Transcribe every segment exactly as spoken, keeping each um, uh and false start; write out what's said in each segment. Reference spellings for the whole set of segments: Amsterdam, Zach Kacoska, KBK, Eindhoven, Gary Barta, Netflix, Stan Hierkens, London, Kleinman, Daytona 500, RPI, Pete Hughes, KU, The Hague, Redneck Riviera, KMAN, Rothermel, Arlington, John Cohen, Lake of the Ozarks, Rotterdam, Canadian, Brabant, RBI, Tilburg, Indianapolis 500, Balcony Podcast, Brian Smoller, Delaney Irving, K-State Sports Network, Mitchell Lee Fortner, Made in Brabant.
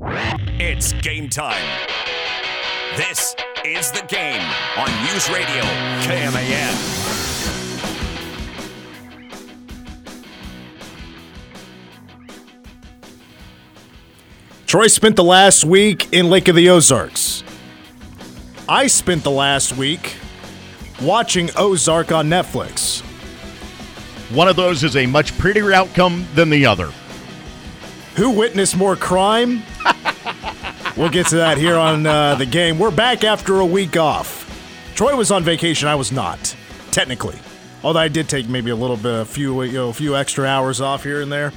It's game time. This is The Game on News Radio K M A N. Troy spent the last week in Lake of the Ozarks. I spent the last week watching Ozark on Netflix. One of those is a much prettier outcome than the other. Who witnessed more crime? We'll get to that here on uh, The Game. We're back after a week off. Troy was on vacation. I was not, technically. Although I did take maybe a little bit, a few, you know, a few extra hours off here and there.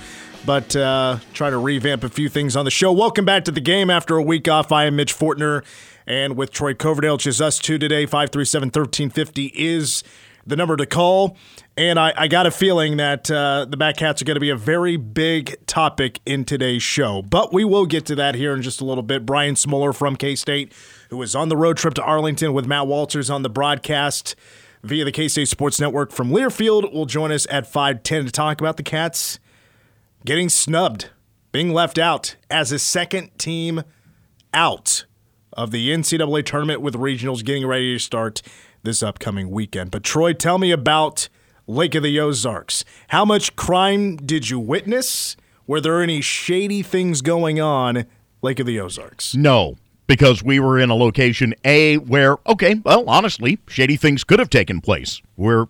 But uh, try to revamp a few things on the show. Welcome back to The Game after a week off. I am Mitch Fortner. And with Troy Coverdale, it's just us two today. five three seven, one three five zero is the number to call. And I, I got a feeling that uh, the Black Cats are going to be a very big topic in today's show. But we will get to that here in just a little bit. Brian Smoller from K-State, who was on the road trip to Arlington with Matt Walters on the broadcast via the K-State Sports Network from Learfield, will join us at five ten to talk about the Cats getting snubbed, being left out as a second team out of the N C double A tournament with regionals getting ready to start this upcoming weekend. But Troy, tell me about Lake of the Ozarks. How much crime did you witness? Were there any shady things going on Lake of the Ozarks? No, because we were in a location, A, where, okay, well, honestly, shady things could have taken place. We're,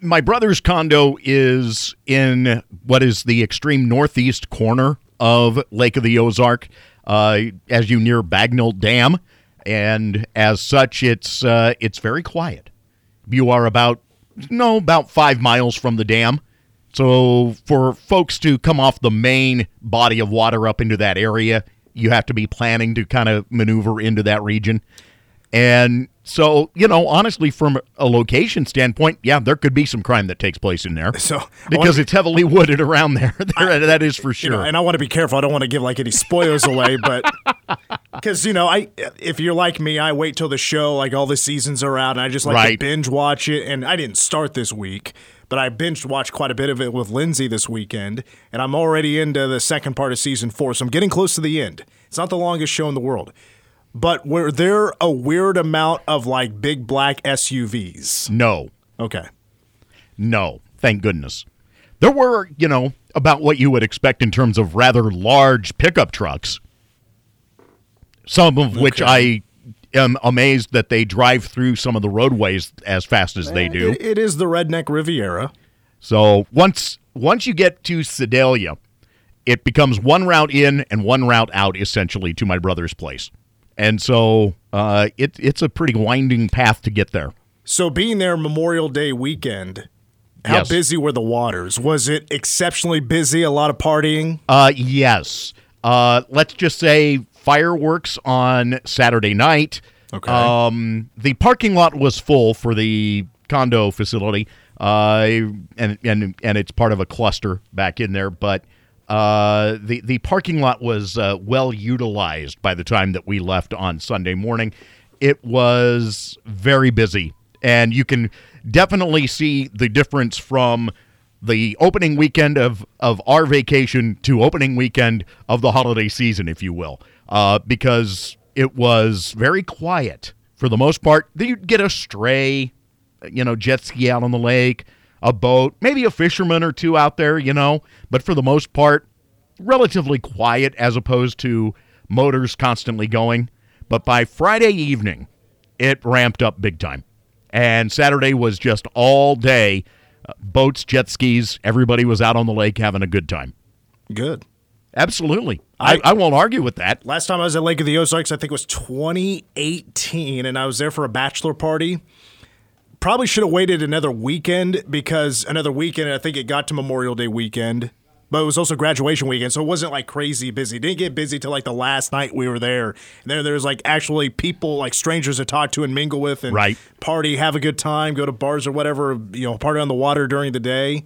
my brother's condo is in what is the extreme northeast corner of Lake of the Ozark, uh, as you near Bagnell Dam, and as such, it's uh, it's very quiet. You are about No, about five miles from the dam. So for folks to come off the main body of water up into that area, you have to be planning to kind of maneuver into that region. And so, you know, honestly, from a location standpoint, yeah, there could be some crime that takes place in there. So because it's heavily wooded around there. I, that is for sure. You know, and I want to be careful. I don't want to give like any spoilers away, but because, you know, I if you're like me, I wait till the show, like all the seasons are out, and I just like right. to binge watch it. And I didn't start this week, but I binge watched quite a bit of it with Lindsay this weekend. And I'm already into the second part of season four, so I'm getting close to the end. It's not the longest show in the world. But were there a weird amount of, like, big black S U Vs? No. Okay. No. Thank goodness. There were, you know, about what you would expect in terms of rather large pickup trucks, some of okay. which I am amazed that they drive through some of the roadways as fast as they do. It is the Redneck Riviera. So once once you get to Sedalia, it becomes one route in and one route out, essentially, to my brother's place. And so uh, it, it's a pretty winding path to get there. So being there Memorial Day weekend, how yes. busy were the waters? Was it exceptionally busy, a lot of partying? Uh, yes. Uh, let's just say fireworks on Saturday night. Okay. Um, the parking lot was full for the condo facility, uh, and, and, and it's part of a cluster back in there, but Uh, the, the parking lot was uh, well utilized by the time that we left on Sunday morning. It was very busy, and you can definitely see the difference from the opening weekend of, of our vacation to opening weekend of the holiday season, if you will, uh, because it was very quiet for the most part. You'd get a stray, you know, jet ski out on the lake, a boat, maybe a fisherman or two out there, you know, but for the most part, relatively quiet as opposed to motors constantly going. But by Friday evening, it ramped up big time. And Saturday was just all day, uh, boats, jet skis, everybody was out on the lake having a good time. Good. Absolutely. I, I won't argue with that. Last time I was at Lake of the Ozarks, I think it was twenty eighteen, and I was there for a bachelor party. Probably should have waited another weekend because another weekend, I think it got to Memorial Day weekend, but it was also graduation weekend, so it wasn't like crazy busy. It didn't get busy till like the last night we were there. And then there was like actually people, like strangers to talk to and mingle with and right. party, have a good time, go to bars or whatever, you know, party on the water during the day.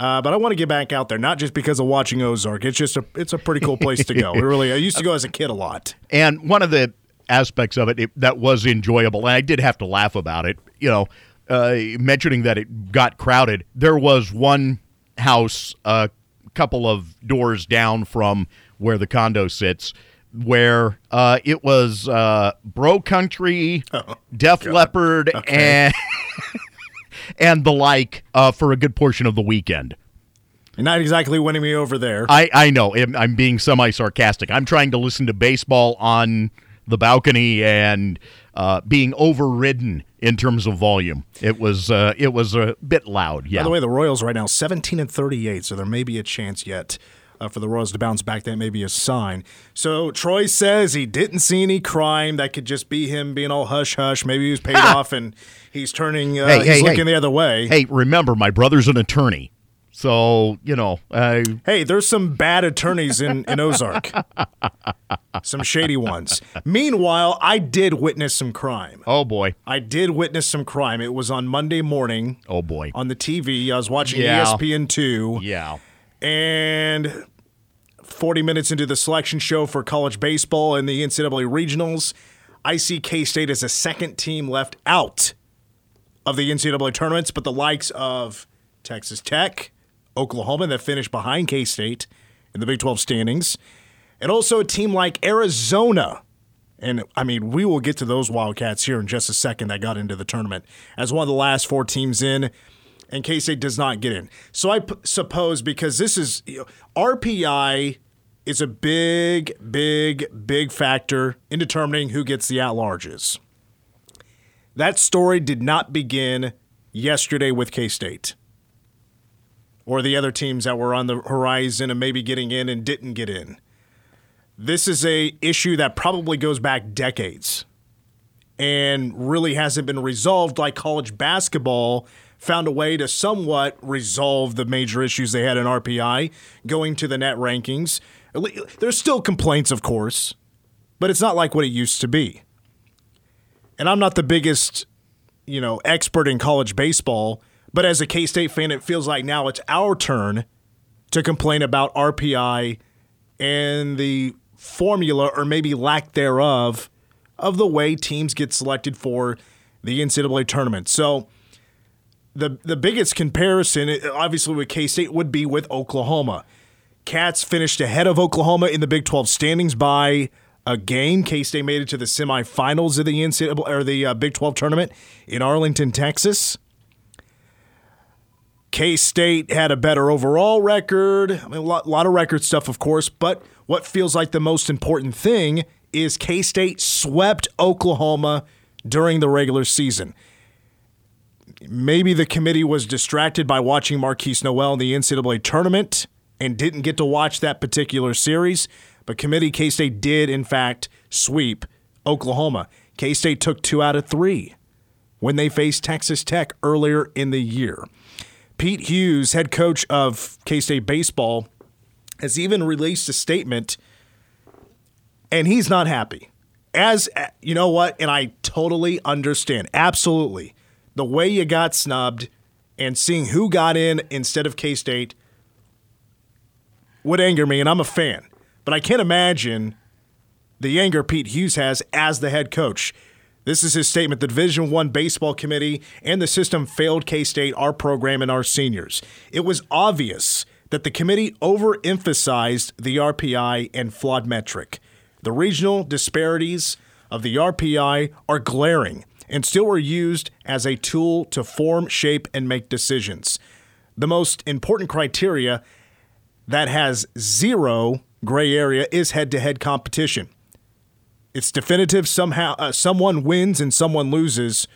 Uh, but I want to get back out there, not just because of watching Ozark. It's just a, it's a pretty cool place to go. It really, I used to go as a kid a lot. And one of the aspects of it, it that was enjoyable, and I did have to laugh about it, you know, uh, mentioning that it got crowded. There was one house a couple of doors down from where the condo sits, where uh, it was uh, bro country, oh, Def God. Leppard, okay. and and the like uh, for a good portion of the weekend. You're not exactly winning me over there. I, I know. I'm, I'm being semi-sarcastic. I'm trying to listen to baseball on the balcony and uh, being overridden in terms of volume. It was uh, it was a bit loud, yeah. By the way, the Royals right now, seventeen and thirty-eight, so there may be a chance yet uh, for the Royals to bounce back. That may be a sign. So Troy says he didn't see any crime. That could just be him being all hush-hush. Maybe he was paid ah! off and he's turning uh, – hey, he's hey, looking hey. the other way. Hey, remember, my brother's an attorney. So, you know. I... Hey, there's some bad attorneys in, in Ozark. Some shady ones. Meanwhile, I did witness some crime. Oh, boy. I did witness some crime. It was on Monday morning. Oh, boy. On the T V. I was watching yeah. E S P N two. Yeah. And forty minutes into the selection show for college baseball and the N C double A regionals, I see K-State as a second team left out of the N C double A tournaments, but the likes of Texas Tech, Oklahoma, that finished behind K-State in the Big twelve standings, and also a team like Arizona. And, I mean, we will get to those Wildcats here in just a second that got into the tournament as one of the last four teams in, and K-State does not get in. So I p- suppose because this is you – know, R P I is a big, big, big factor in determining who gets the at-larges. That story did not begin yesterday with K-State or the other teams that were on the horizon and maybe getting in and didn't get in. This is a issue that probably goes back decades and really hasn't been resolved, like college basketball found a way to somewhat resolve the major issues they had in R P I, going to the net rankings. There's still complaints, of course, but it's not like what it used to be. And I'm not the biggest, you know, expert in college baseball, but as a K-State fan, it feels like now it's our turn to complain about R P I and the formula, or maybe lack thereof, of the way teams get selected for the N C double A tournament. So the the biggest comparison, obviously, with K-State would be with Oklahoma. Cats finished ahead of Oklahoma in the Big twelve standings by a game. K-State made it to the semifinals of the N C double A or the uh, Big twelve tournament in Arlington, Texas. K-State had a better overall record. I mean, a lot, lot of record stuff, of course, but what feels like the most important thing is K-State swept Oklahoma during the regular season. Maybe the committee was distracted by watching Marquise Noel in the N C double A tournament and didn't get to watch that particular series, but committee, K-State did, in fact, sweep Oklahoma. K-State took two out of three when they faced Texas Tech earlier in the year. Pete Hughes, head coach of K-State baseball, has even released a statement, and he's not happy. As you know what, and I totally understand, absolutely, the way you got snubbed and seeing who got in instead of K-State would anger me, and I'm a fan. But I can't imagine the anger Pete Hughes has as the head coach. This is his statement. The Division One baseball committee and the system failed K-State, our program, and our seniors. It was obvious that the committee overemphasized the R P I and flawed metric. The regional disparities of the R P I are glaring and still were used as a tool to form, shape, and make decisions. The most important criteria that has zero gray area is head-to-head competition. It's definitive. Somehow, uh, someone wins and someone loses.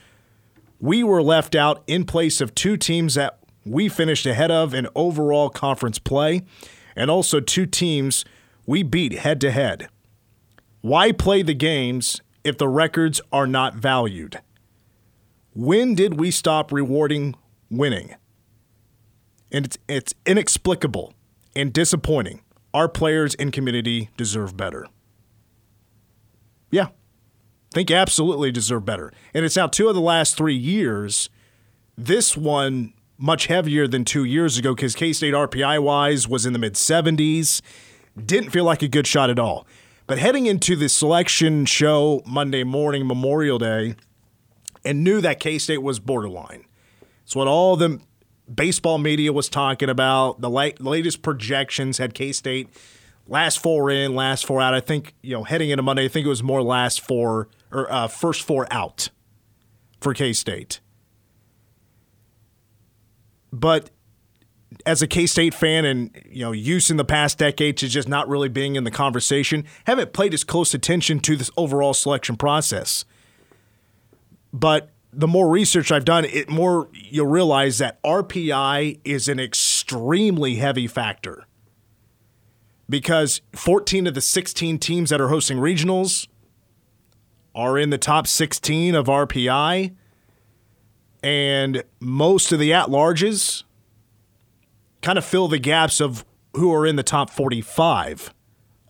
We were left out in place of two teams that we finished ahead of in overall conference play, and also two teams we beat head-to-head. Why play the games if the records are not valued? When did we stop rewarding winning? And it's, it's inexplicable and disappointing. Our players and community deserve better. Yeah, I think absolutely deserve better. And it's now two of the last three years, this one much heavier than two years ago because K-State R P I-wise was in the mid-seventies. Didn't feel like a good shot at all. But heading into the selection show Monday morning, Memorial Day, and knew that K-State was borderline. It's what all the baseball media was talking about. The late, latest projections had K-State last four in, last four out. I think, you know, heading into Monday, I think it was more last four or uh, first four out for K-State. But as a K-State fan and, you know, used in the past decade to just not really being in the conversation, haven't paid as close attention to this overall selection process. But the more research I've done, it more you'll realize that R P I is an extremely heavy factor. Because fourteen of the sixteen teams that are hosting regionals are in the top sixteen of R P I. And most of the at-larges kind of fill the gaps of who are in the top forty-five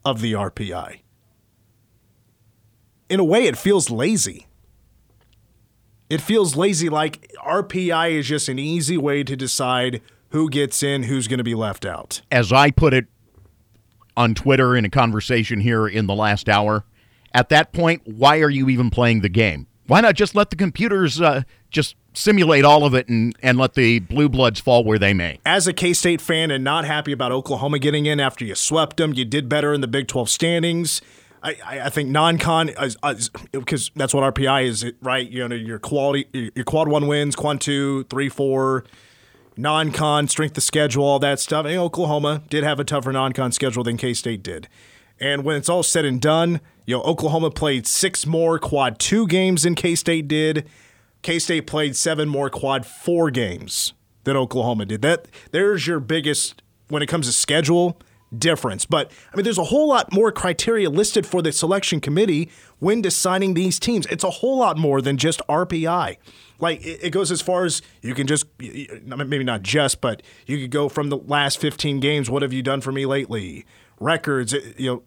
of the R P I. In a way, it feels lazy. It feels lazy, like R P I is just an easy way to decide who gets in, who's going to be left out. As I put it on Twitter in a conversation here in the last hour, at that point, why are you even playing the game? Why not just let the computers uh, just simulate all of it and, and let the blue bloods fall where they may? As a K-State fan and not happy about Oklahoma getting in after you swept them, you did better in the Big twelve standings. I, I think non-con, because that's what R P I is, right? You know, your quality, your quad one wins, quad two, three, four, non-con, strength of schedule, all that stuff. And Oklahoma did have a tougher non-con schedule than K-State did. And when it's all said and done, you know, Oklahoma played six more quad two games than K-State did. K-State played seven more quad four games than Oklahoma did. That there's your biggest, when it comes to schedule, difference. But, I mean, there's a whole lot more criteria listed for the selection committee when deciding these teams. It's a whole lot more than just R P I. Like, it, it goes as far as you can just, maybe not just, but you could go from the last fifteen games, what have you done for me lately? Records, you know,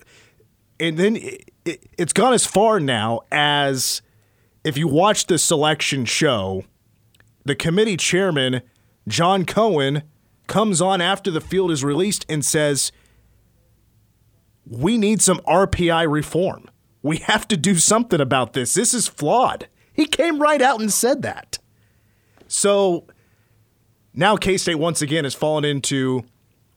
and then it, it, it's gone as far now as if you watch the selection show, the committee chairman, John Cohen, comes on after the field is released and says, we need some R P I reform. We have to do something about this. This is flawed. He came right out and said that. So now K-State once again has fallen into,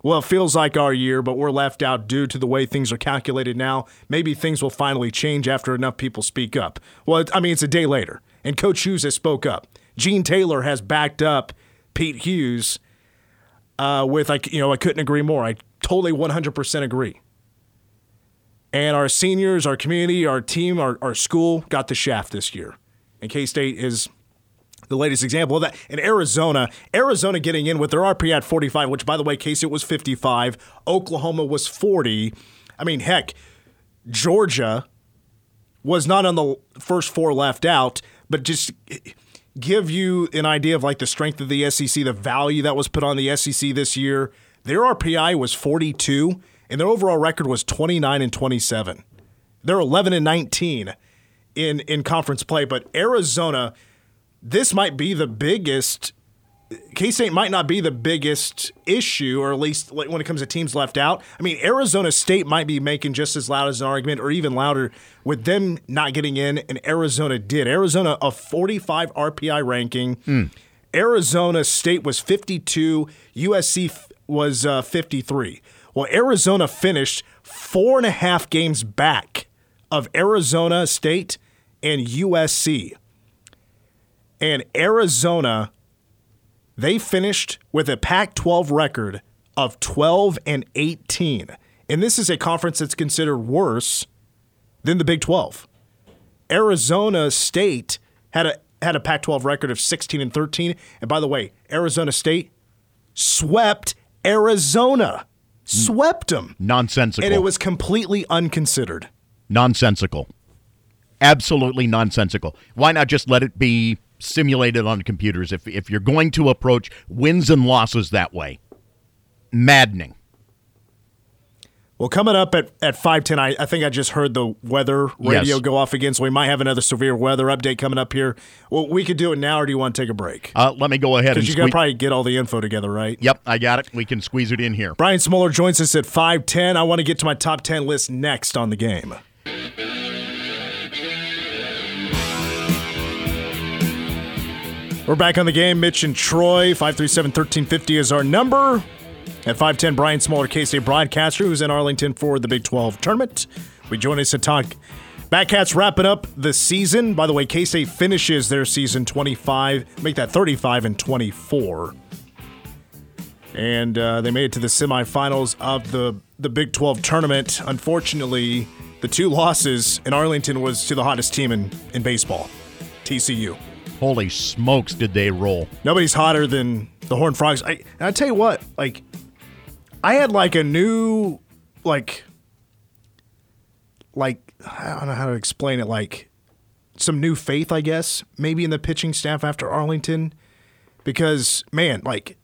well, it feels like our year, but we're left out due to the way things are calculated now. Maybe things will finally change after enough people speak up. Well, I mean, it's a day later, and Coach Hughes has spoke up. Gene Taylor has backed up Pete Hughes uh, with, like, you know, I couldn't agree more. I totally one hundred percent agree. And our seniors, our community, our team, our, our school got the shaft this year. And K-State is the latest example of that. And Arizona, Arizona getting in with their R P I at forty-five, which, by the way, K-State was fifty-five. Oklahoma was forty. I mean, heck, Georgia was not on the first four left out, but just give you an idea of, like, the strength of the S E C, the value that was put on the S E C this year. Their R P I was forty-two, and their overall record was twenty-nine and twenty-seven. They're eleven and nineteen in, in conference play, but Arizona, this might be the biggest – K-State might not be the biggest issue, or at least when it comes to teams left out. I mean, Arizona State might be making just as loud as an argument or even louder with them not getting in, and Arizona did. Arizona, a forty-five R P I ranking. Mm. Arizona State was fifty-two. U S C was uh, fifty-three. Well, Arizona finished four and a half games back of Arizona State and U S C. And Arizona, they finished with a Pac twelve record of twelve and eighteen. And this is a conference that's considered worse than the Big twelve. Arizona State had a had a Pac twelve record of sixteen and thirteen. And by the way, Arizona State swept Arizona. Swept them. Nonsensical. And it was completely unconsidered. Nonsensical. Absolutely nonsensical. Why not just let it be simulated on computers if if you're going to approach wins and losses that way? Maddening. Well, coming up at, at five ten, I, I think I just heard the weather radio yes. go off again, so we might have another severe weather update coming up here. Well, we could do it now, or do you want to take a break? Uh, let me go ahead and squeeze it. Because you're going to probably get all the info together, right? Yep, I got it. We can squeeze it in here. Brian Smoller joins us at five ten. I want to get to my top ten list next on The Game. We're back on The Game. Mitch and Troy, five three seven, one three five zero is our number. At five ten, Brian Smoller, K-State broadcaster, who's in Arlington for the Big twelve tournament. We join us to talk Batcats wrapping up the season. By the way, K-State finishes their season twenty-five, make that thirty-five and twenty-four. And uh, they made it to the semifinals of the, the Big twelve tournament. Unfortunately, the two losses in Arlington was to the hottest team in, in baseball, T C U. Holy smokes, did they roll. Nobody's hotter than the Horned Frogs. I, and I tell you what, like, I had like a new, like, like, I don't know how to explain it, like some new faith, I guess, maybe in the pitching staff after Arlington. Because, man, like,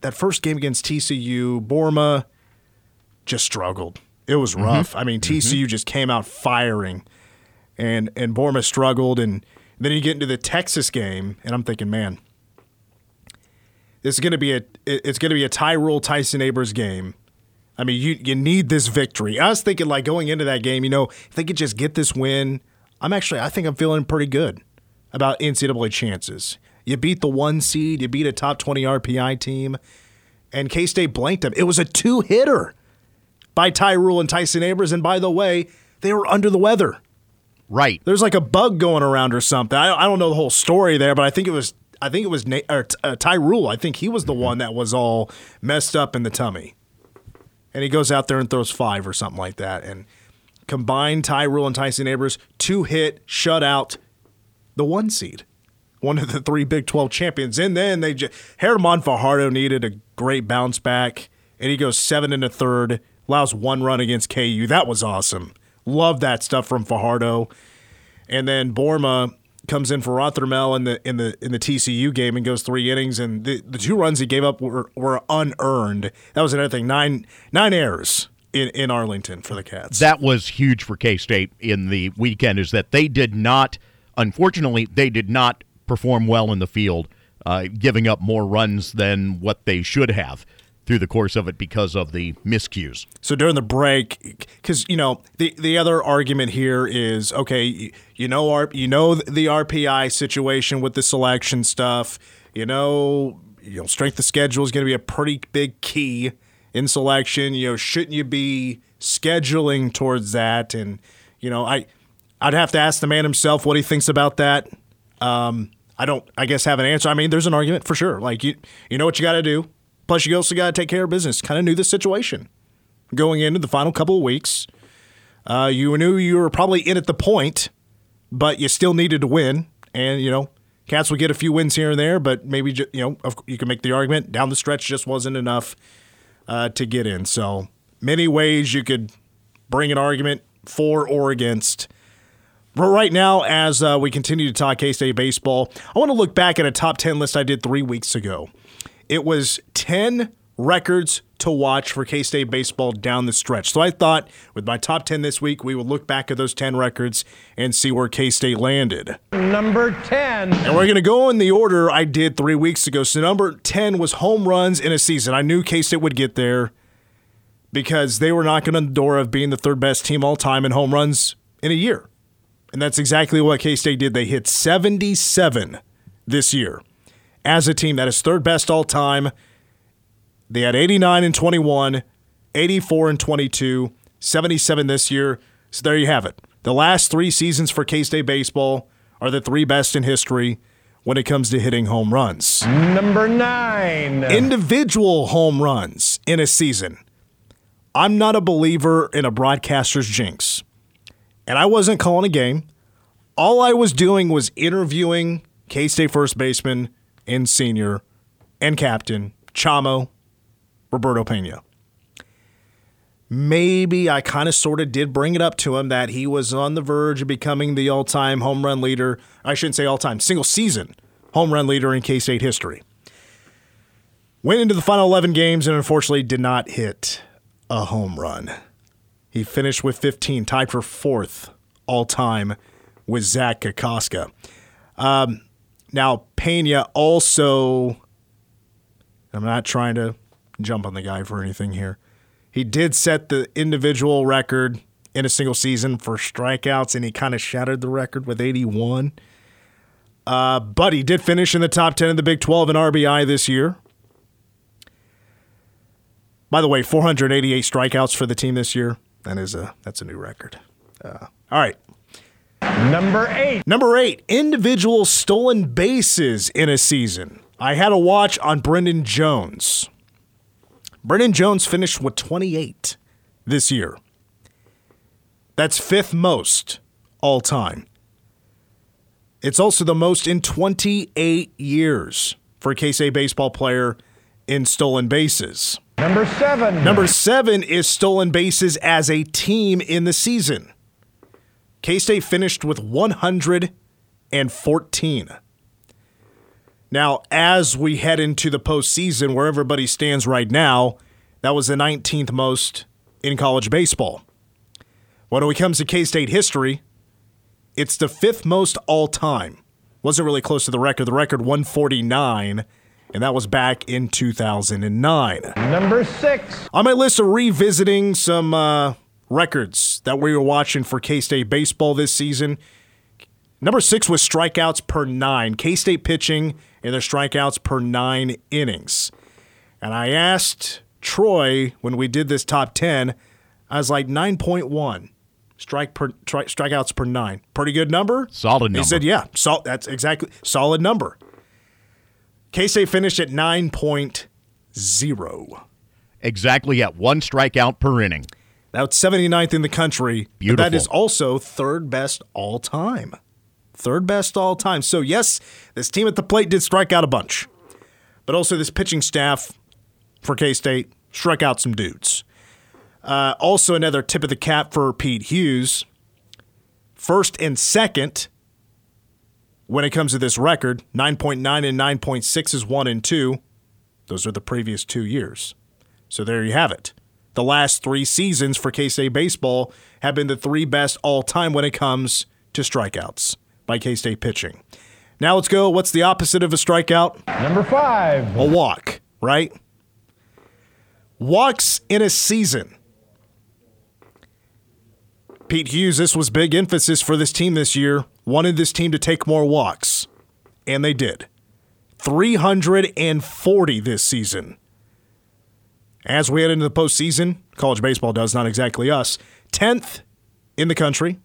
that first game against T C U, Borma just struggled. It was rough. Mm-hmm. I mean, T C U mm-hmm. just came out firing, and and Borma struggled. And then you get into the Texas game, and I'm thinking, man, this is going to be a it's going to be a Ty Rule, Tyson Neighbors game. I mean, you you need this victory. I was thinking, like, going into that game, you know, if they could just get this win, I'm actually I think I'm feeling pretty good about N C double A chances. You beat the one seed. You beat a top twenty R P I team. And K-State blanked them. It was a two-hitter by Ty Rule and Tyson Neighbors. And by the way, they were under the weather. Right. There's like a bug going around or something. I don't know the whole story there, but I think it was I think it was Na- or, uh, Ty Rule. I think he was the mm-hmm. one that was all messed up in the tummy. And he goes out there and throws five or something like that. And combined Ty Rule and Tyson Neighbors, two-hit, shutout, the one seed. One of the three Big twelve champions. And then they just, Herman Fajardo needed a great bounce back, and he goes seven and a third, allows one run against K U. That was awesome. Love that stuff from Fajardo. And then Borma comes in for Rothermel in the in the in the T C U game and goes three innings, and the, the two runs he gave up were, were unearned. That was another thing. Nine nine errors in, in Arlington for the Cats. That was huge for K-State in the weekend, is that they did not, unfortunately, they did not perform well in the field, uh, giving up more runs than what they should have through the course of it because of the miscues. So during the break, because, you know, the, the other argument here is, okay, you know, our, you know the R P I situation with the selection stuff, you know, you know strength of schedule is going to be a pretty big key in selection. You know, shouldn't you be scheduling towards that? And, you know, I, I'd have to ask the man himself what he thinks about that. Um, I don't, I guess, have an answer. I mean, there's an argument for sure. Like, you you know what you got to do. Plus, you also got to take care of business. Kind of knew the situation going into the final couple of weeks. Uh, you knew you were probably in at the point, but you still needed to win. And, you know, Cats would get a few wins here and there, but maybe, you know, you can make the argument down the stretch just wasn't enough uh, to get in. So many ways you could bring an argument for or against. But right now, as uh, we continue to talk K-State baseball, I want to look back at a top ten list I did three weeks ago. It was ten records to watch for K-State baseball down the stretch. So I thought with my top ten this week, we would look back at those ten records and see where K-State landed. Number ten. And we're going to go in the order I did three weeks ago. So number ten was home runs in a season. I knew K-State would get there because they were knocking on the door of being the third best team all time in home runs in a year. And that's exactly what K-State did. They hit seventy-seven this year. As a team, that is third best all time. They had eighty-nine and twenty-one, eighty-four and twenty-two, seventy-seven this year. So there you have it. The last three seasons for K-State baseball are the three best in history when it comes to hitting home runs. Number nine. Individual home runs in a season. I'm not a believer in a broadcaster's jinx. And I wasn't calling a game. All I was doing was interviewing K-State first baseman and senior and captain Chamo Roberto Pena. Maybe I kind of sort of did bring it up to him that he was on the verge of becoming the all-time home run leader. I shouldn't say all-time, single season home run leader in K-State history. Went into the final eleven games and unfortunately did not hit a home run. He finished with fifteen, tied for fourth all-time with Zach Kacoska. Um, now, Pena also, I'm not trying to jump on the guy for anything here, he did set the individual record in a single season for strikeouts, and he kind of shattered the record with eighty-one. Uh, but he did finish in the top ten of the Big twelve in R B I this year. By the way, four hundred eighty-eight strikeouts for the team this year. That is a that's a new record. Uh, all right. Number eight. Number eight, individual stolen bases in a season. I had a watch on Brendan Jones. Brendan Jones finished with twenty-eight this year. That's fifth most all time. It's also the most in twenty-eight years for a K S A baseball player in stolen bases. Number seven. Number seven is stolen bases as a team in the season. K-State finished with one hundred fourteen. Now, as we head into the postseason, where everybody stands right now, that was the nineteenth most in college baseball. When it comes to K-State history, it's the fifth most all time. Wasn't really close to the record. The record one forty-nine. And that was back in two thousand nine. Number six. On my list of revisiting some uh, records that we were watching for K-State baseball this season, number six was strikeouts per nine. K-State pitching and their strikeouts per nine innings. And I asked Troy when we did this top ten, I was like nine point one strike per tri- strikeouts per nine. Pretty good number. Solid number. He said, yeah, sol- that's exactly solid number. K-State finished at nine point oh. Exactly at one strikeout per inning. That's seventy-ninth in the country. Beautiful. That is also third best all time. Third best all time. So, yes, this team at the plate did strike out a bunch. But also this pitching staff for K-State struck out some dudes. Uh, also another tip of the cap for Pete Hughes. First and second. When it comes to this record, nine point nine and nine point six is one and two. Those are the previous two years. So there you have it. The last three seasons for K-State baseball have been the three best all-time when it comes to strikeouts by K-State pitching. Now let's go. What's the opposite of a strikeout? Number five. A walk, right? Walks in a season. Pete Hughes, this was big emphasis for this team this year, wanted this team to take more walks, and they did. three hundred forty this season. As we head into the postseason, college baseball does, not exactly us, tenth in the country,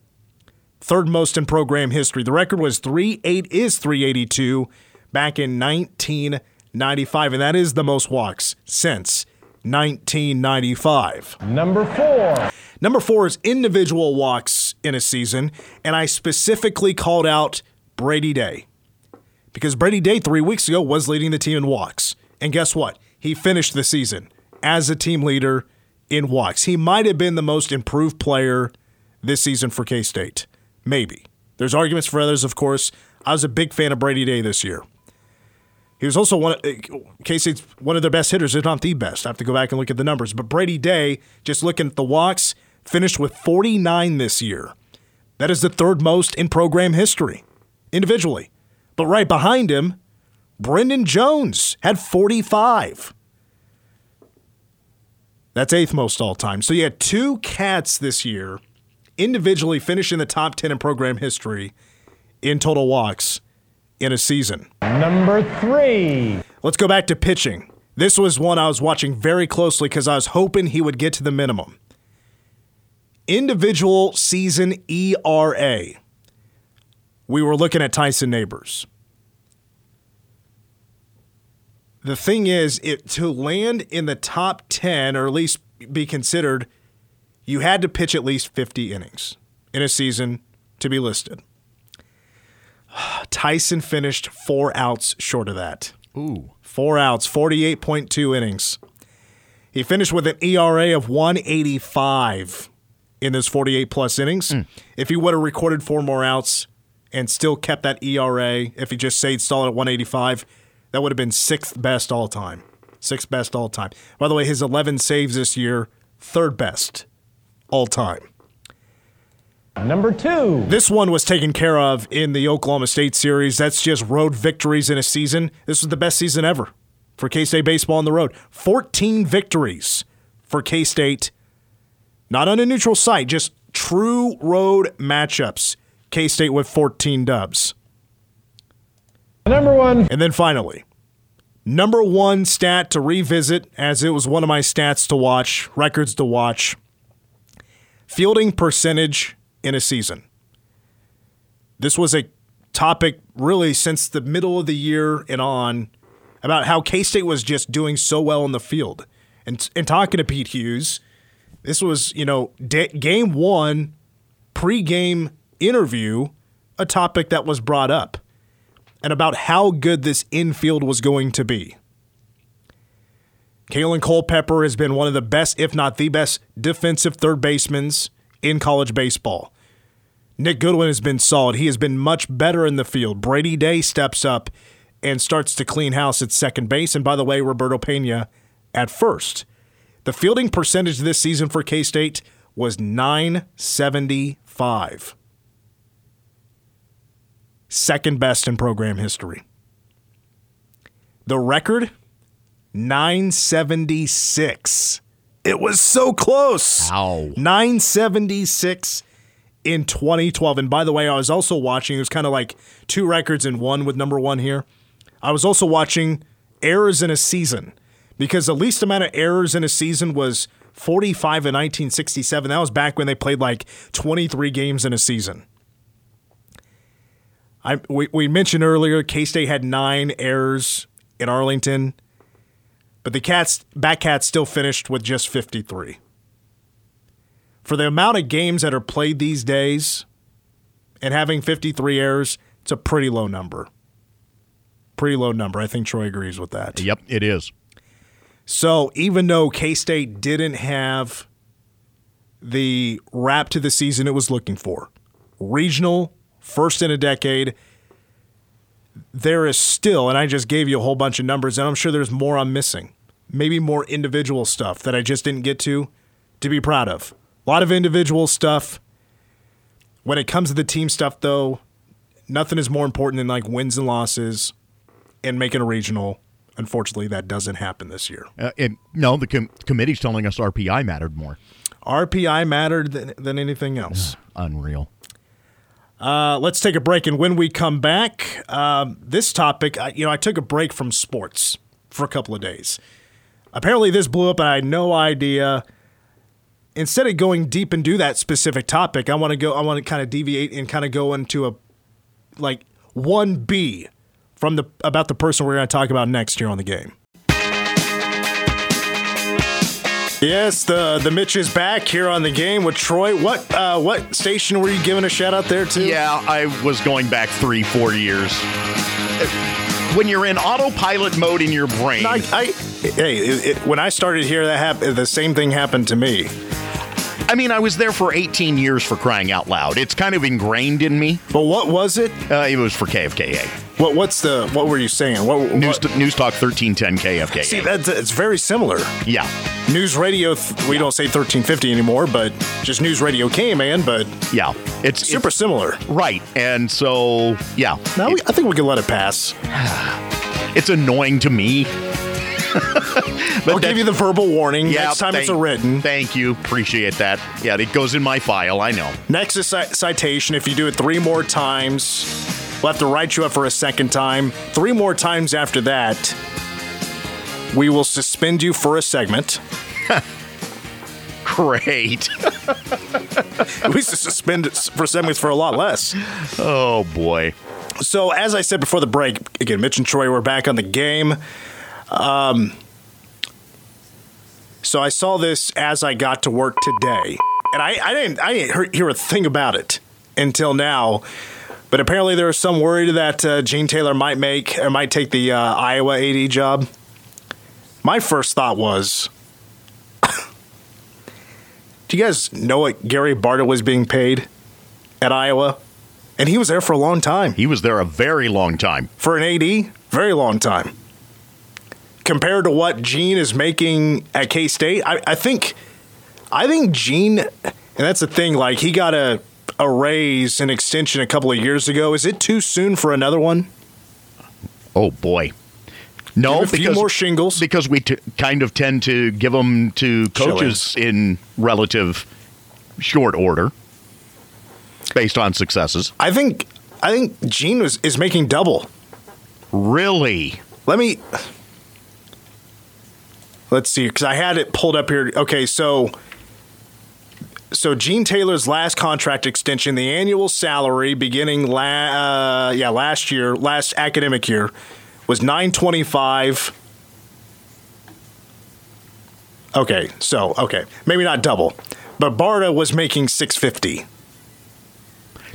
third most in program history. The record was three eight is three eighty-two back in nineteen ninety-five, and that is the most walks since nineteen ninety-five. Number four. Number four is individual walks in a season, and I specifically called out Brady Day because Brady Day three weeks ago was leading the team in walks. And guess what? He finished the season as a team leader in walks. He might have been the most improved player this season for K-State. Maybe. There's arguments for others, of course. I was a big fan of Brady Day this year. He was also one of K-State's one of their best hitters, if not the best. I have to go back and look at the numbers. But Brady Day, just looking at the walks, finished with forty-nine this year. That is the third most in program history, individually. But right behind him, Brendan Jones had forty-five. That's eighth most all time. So you had two cats this year, individually finishing the top ten in program history in total walks in a season. Number three. Let's go back to pitching. This was one I was watching very closely because I was hoping he would get to the minimum. Individual season E R A. We were looking at Tyson Neighbors. The thing is, it to land in the top ten, or at least be considered, you had to pitch at least fifty innings in a season to be listed. Tyson finished four outs short of that. Ooh. Four outs, forty-eight point two innings. He finished with an E R A of one eighty-five in those forty-eight plus innings. Mm. If he would have recorded four more outs and still kept that E R A, if he just stayed solid at one eighty-five, that would have been sixth best all time. Sixth best all time. By the way, his eleven saves this year, third best all time. Number two. This one was taken care of in the Oklahoma State series. That's just road victories in a season. This was the best season ever for K-State baseball on the road. fourteen victories for K-State. Not on a neutral site, just true road matchups. K-State with fourteen dubs. Number one. And then finally, Number one stat to revisit, as it was one of my stats to watch, records to watch, fielding percentage in a season. This was a topic really since the middle of the year and on about how K-State was just doing so well in the field. And, and talking to Pete Hughes, this was, you know, day, game one, pre-game interview, a topic that was brought up, and about how good this infield was going to be. Kalen Culpepper has been one of the best, if not the best, defensive third basemen in college baseball. Nick Goodwin has been solid. He has been much better in the field. Brady Day steps up and starts to clean house at second base, and by the way, Roberto Pena at first. The fielding percentage this season for K-State was nine seventy-five. Second best in program history. The record, nine seventy-six. It was so close. Ow. nine seventy-six in twenty twelve. And by the way, I was also watching, it was kind of like two records in one with number one here. I was also watching errors in a season, because the least amount of errors in a season was forty-five in nineteen sixty-seven. That was back when they played like twenty-three games in a season. I, we, we mentioned earlier K-State had nine errors in Arlington, but the Cats, Bat Cats still finished with just fifty-three. For the amount of games that are played these days and having fifty-three errors, it's a pretty low number. Pretty low number. I think Troy agrees with that. Yep, it is. So even though K-State didn't have the wrap to the season it was looking for, regional, first in a decade, there is still, and I just gave you a whole bunch of numbers, and I'm sure there's more I'm missing. Maybe more individual stuff that I just didn't get to, to be proud of. A lot of individual stuff. When it comes to the team stuff, though, nothing is more important than like wins and losses and making a regional. Unfortunately, that doesn't happen this year. Uh, it, no, the com- committee's telling us R P I mattered more. R P I mattered than, than anything else. Unreal. Uh, let's take a break, and when we come back, um, this topic, I, you know, I took a break from sports for a couple of days. Apparently this blew up, and I had no idea. Instead of going deep into that specific topic, I want to go, I want to kind of deviate and kind of go into a, like, one B from the about the person we're going to talk about next here on the game. Yes, the, the Mitch is back here on the game with Troy. What uh, what station were you giving a shout out there to? Yeah, I was going back three, four years. When you're in autopilot mode in your brain. I, I, hey, it, it, when I started here, that hap- the same thing happened to me. I mean, I was there for eighteen years, for crying out loud. It's kind of ingrained in me. But what was it? Uh, it was for K F K A. What What's the? What were you saying? What, News, what? News Talk thirteen ten K F K A. See, that's it's very similar. Yeah. News radio, we don't say thirteen fifty anymore, but just news radio K M A N, but yeah, it's super it's, similar. Right. And so, yeah. Now it, we, I think we can let it pass. It's annoying to me. But I'll that, give you the verbal warning. Yeah, next time thank, it's a written. Thank you. Appreciate that. Yeah, it goes in my file. I know. Next is c- citation. If you do it three more times, we'll have to write you up for a second time. Three more times after that, we will suspend you for a segment. Great. We used to suspend for segments for a lot less. Oh, boy. So, as I said before the break, again, Mitch and Troy were back on the game. Um, so I saw this as I got to work today, and I, I didn't, I didn't hear, hear a thing about it until now, but apparently there was some worry that, uh, Gene Taylor might make, or might take the, uh, Iowa A D job. My first thought was, do you guys know what Gary Barta was being paid at Iowa? And he was there for a long time. He was there a very long time. For an A D, very long time. Compared to what Gene is making at K-State, I, I think I think Gene, and that's the thing, like he got a, a raise, an extension a couple of years ago. Is it too soon for another one? Oh, boy. No, give a because, few more shingles. Because we t- kind of tend to give them to coaches Shillings. In relative short order based on successes. I think I think Gene was, is making double. Really? Let me... let's see, because I had it pulled up here. Okay, so so Gene Taylor's last contract extension, the annual salary beginning la- uh, yeah last year, last academic year, was nine twenty-five. Okay, so okay, maybe not double, but Barta was making six fifty.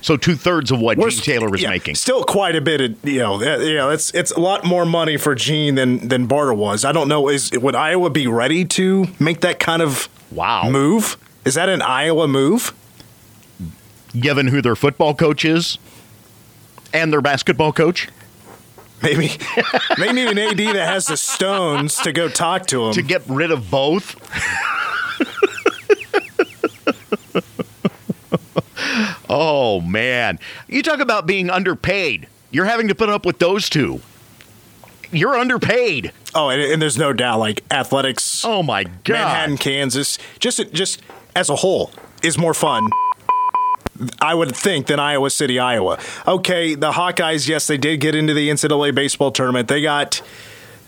So two thirds of what We're, Gene Taylor was yeah, making. Still quite a bit of, you know, yeah, you know, it's it's a lot more money for Gene than than Barta was. I don't know, is would Iowa be ready to make that kind of wow move? Is that an Iowa move? Given who their football coach is and their basketball coach? Maybe they need an A D that has the stones to go talk to him. To get rid of both? Oh, man. You talk about being underpaid. You're having to put up with those two. You're underpaid. Oh, and, and there's no doubt, like, athletics. Oh, my God. Manhattan, Kansas. Just, just as a whole is more fun, I would think, than Iowa City, Iowa. Okay, the Hawkeyes, yes, they did get into the N C double A baseball tournament. They got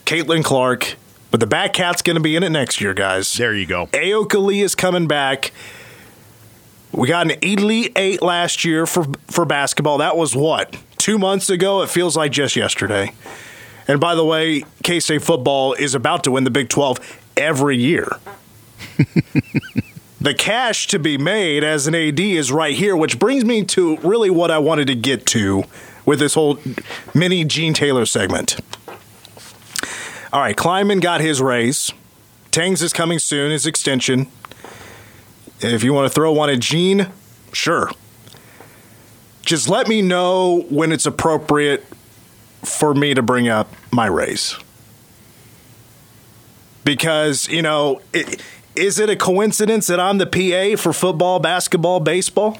Caitlin Clark, but the Batcat's going to be in it next year, guys. There you go. Aoka Lee is coming back. We got an Elite Eight last year for, for basketball. That was, what, two months ago? It feels like just yesterday. And by the way, K-State football is about to win the Big twelve every year. The cash to be made as an A D is right here, which brings me to really what I wanted to get to with this whole mini Gene Taylor segment. All right, Kleinman got his raise. Tangs is coming soon, his extension. If you want to throw one at Gene, sure. Just let me know when it's appropriate for me to bring up my raise. Because, you know, it, is it a coincidence that I'm the P A for football, basketball, baseball?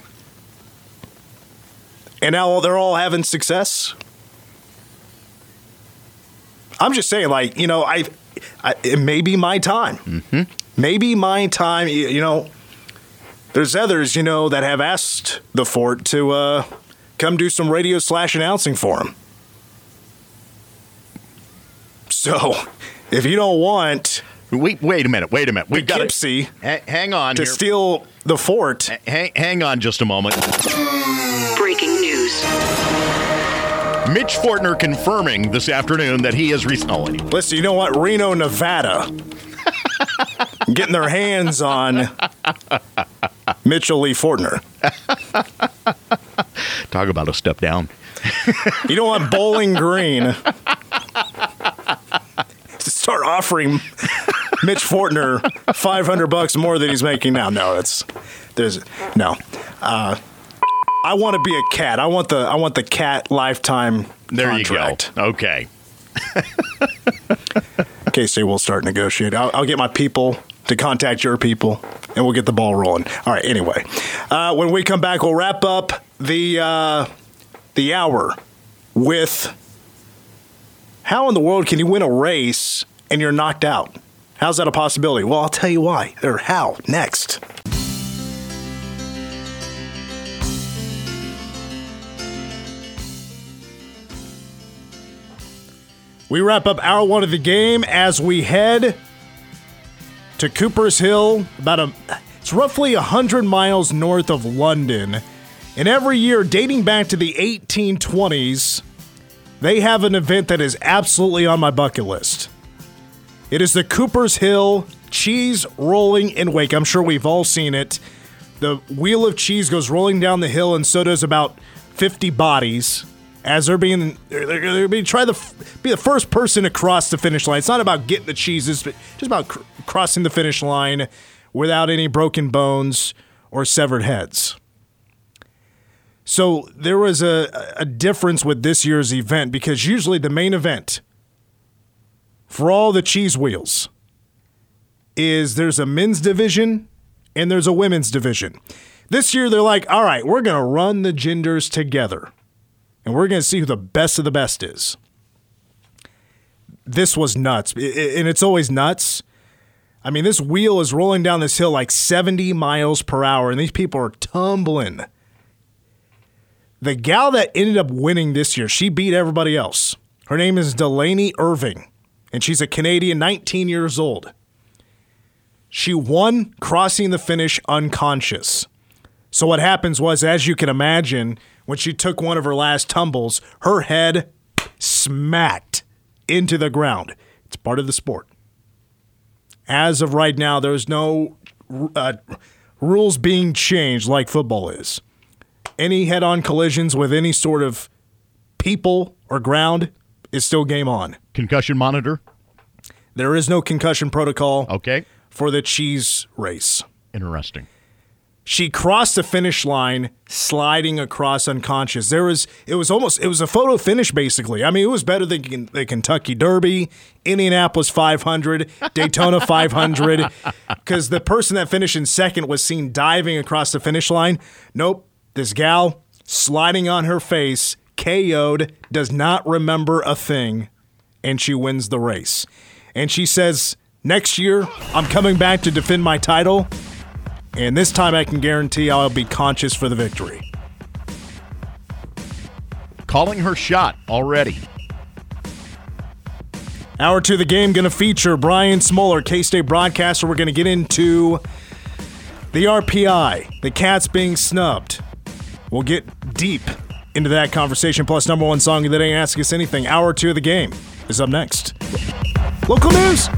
And now they're all having success? I'm just saying, like, you know, I, I it may be my time. Mm-hmm. Maybe my time, you, you know. There's others, you know, that have asked the Fort to uh, come do some radio slash announcing for them. So, if you don't want... Wait, wait a minute, wait a minute. We've got Poughkeepsie to, hang on to here. Steal the Fort. Hang, hang on just a moment. Breaking news. Mitch Fortner confirming this afternoon that he is... Re- oh, anyway. Listen, you know what? Reno, Nevada. Getting their hands on... Mitchell Lee Fortner. Talk about a step down. You don't want Bowling Green to start offering Mitch Fortner five hundred bucks more than he's making now. No, it's there's no. Uh, I want to be a cat. I want the I want the cat lifetime there contract. You go. Okay. K C will start negotiating. I'll, I'll get my people to contact your people, and we'll get the ball rolling. All right, anyway. Uh, when we come back, we'll wrap up the uh, the hour with how in the world can you win a race and you're knocked out? How's that a possibility? Well, I'll tell you why, or how, next. We wrap up hour one of the game as we head to Cooper's Hill, about a, it's roughly one hundred miles north of London. And every year, dating back to the eighteen twenties, they have an event that is absolutely on my bucket list. It is the Cooper's Hill Cheese Rolling and Wake. I'm sure we've all seen it. The wheel of cheese goes rolling down the hill, and so does about fifty bodies. As they're being, they're being try to be the first person to cross the finish line. It's not about getting the cheeses, but just about cr- crossing the finish line without any broken bones or severed heads. So there was a, a difference with this year's event because usually the main event for all the cheese wheels is there's a men's division and there's a women's division. This year they're like, all right, we're going to run the genders together. And we're going to see who the best of the best is. This was nuts. And it's always nuts. I mean, this wheel is rolling down this hill like seventy miles per hour. And these people are tumbling. The gal that ended up winning this year, she beat everybody else. Her name is Delaney Irving. And she's a Canadian, nineteen years old. She won crossing the finish unconscious. So what happens was, as you can imagine, when she took one of her last tumbles, her head smacked into the ground. It's part of the sport. As of right now, there's no uh, rules being changed like football is. Any head-on collisions with any sort of people or ground is still game on. Concussion monitor? There is no concussion protocol okay. for the cheese race. Interesting. She crossed the finish line, sliding across unconscious. There was it was almost it was a photo finish basically. I mean, it was better than the Kentucky Derby, Indianapolis five hundred, Daytona five hundred, because the person that finished in second was seen diving across the finish line. Nope, this gal sliding on her face, K O'd, does not remember a thing, and she wins the race. And she says, "Next year, I'm coming back to defend my title." And this time I can guarantee I'll be conscious for the victory. Calling her shot already. Hour two of the game going to feature Brian Smoller, K-State broadcaster. We're going to get into the R P I, the Cats being snubbed. We'll get deep into that conversation. Plus, number one song of the day, Ask Us Anything. Hour two of the game is up next. Local news.